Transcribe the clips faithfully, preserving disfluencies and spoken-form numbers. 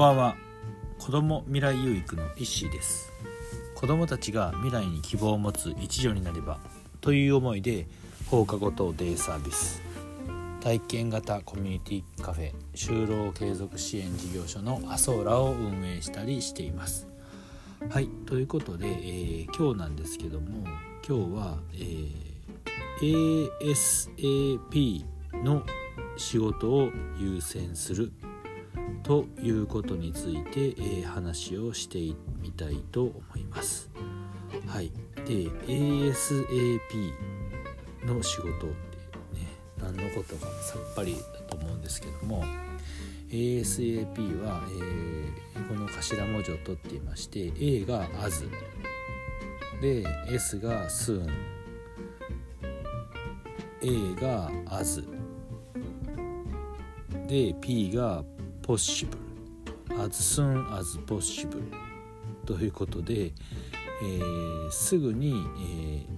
ばんは。子ども未来有育のイッシーです。子どもたちが未来に希望を持つ一助になればという思いで、放課後等デイサービス、体験型コミュニティカフェ、就労継続支援事業所のアソーラを運営したりしています。はい、ということで、えー、今日なんですけども、今日は、えー、エーエスエーピー の仕事を優先するということについて、えー、話をしてみたいと思います。はい、で エーエスエーピー の仕事ってね、何のことかさっぱりだと思うんですけども、エーエスエーピー は、えー、この頭文字を取っていまして、 A が As で S が Soon、 A が As で P がPossible as soon as possible ということで、えー、すぐに、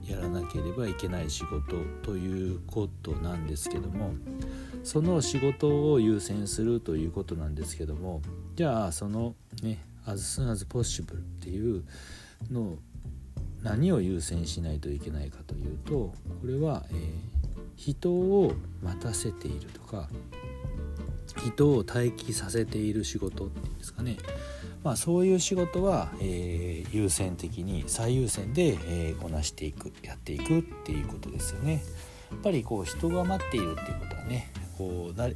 えー、やらなければいけない仕事ということなんですけども、その仕事を優先するということなんですけども、じゃあそのね as soon as possible っていうの何を優先しないといけないかというと、これは、えー、人を待たせているとか人を待機させている仕事っていうんですかね、まあ、そういう仕事は、えー、優先的に最優先で、えー、こなしていくやっていくっていうことですよね。やっぱりこう人が待っているっていうことはね、こうだね、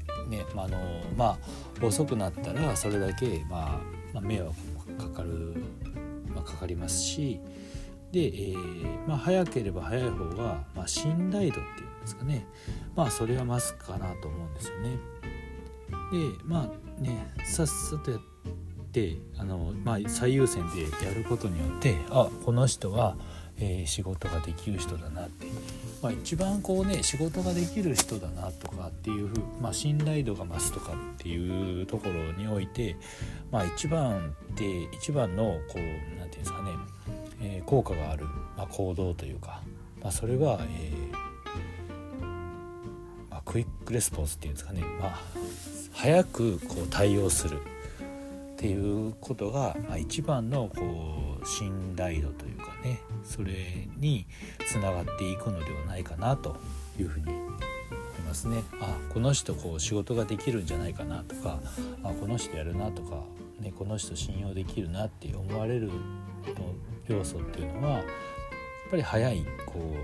まあ、あのまあ遅くなったらそれだけ、まあまあ、迷惑もかかる、まあ、かかりますし、で、えーまあ、早ければ早い方が、まあ、信頼度っていうんですかね、まあそれは増すかなと思うんですよね。でまあね、さっさとやってあの、まあ、最優先でやることによって、あ、この人は、えー、仕事ができる人だなって、まあ、一番こうね仕事ができる人だなとかっていうふう、まあ、信頼度が増すとかっていうところにおいて、まあ、一番で一番のこうなんていうんですかね、えー、効果がある、まあ、行動というか、まあ、それは、えーまあ、クイックレスポンスっていうんですかね、まあ早くこう対応するっていうことが、まあ、一番のこう信頼度というかね、それにつながっていくのではないかなというふうに思いますね。あ、この人こう仕事ができるんじゃないかなとか、あ、この人やるなとか、ね、この人信用できるなって思われる要素っていうのはやっぱり早いこう、ね、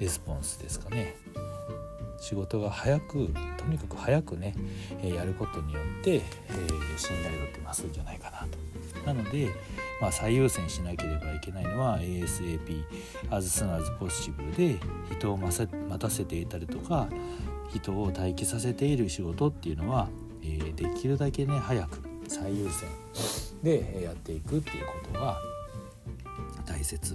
レスポンスですかね。仕事が早く、とにかく早くね、えー、やることによって、えー、信頼度って増すんじゃないかなと。なので、まあ、最優先しなければいけないのは エーエスエーピー、 as soon as possible で人を待たせていたりとか人を待機させている仕事っていうのは、えー、できるだけね早く最優先でやっていくっていうことが大切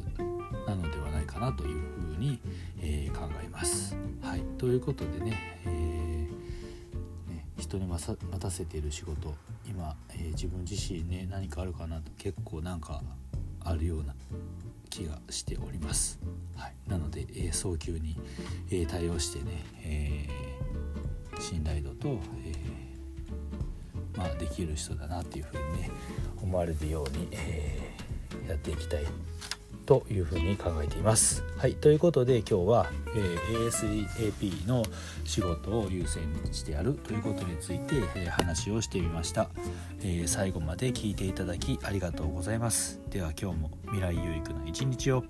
なのではないかなというふうに、えー、考えます。はい、ということでね、えー、ね人に待たせている仕事、今、えー、自分自身ね何かあるかなと、結構なんかあるような気がしております。はい、なので、えー、早急に、えー、対応してね、えー、信頼度と、えーまあ、できる人だなっていうふうにね思われるように、えー、やっていきたいというふうに考えています。はい、ということで今日は、えー、エーエスエーピー の仕事を優先してやるということについて、えー、話をしてみました。えー、最後まで聞いていただきありがとうございます。では今日も未来有育の一日を。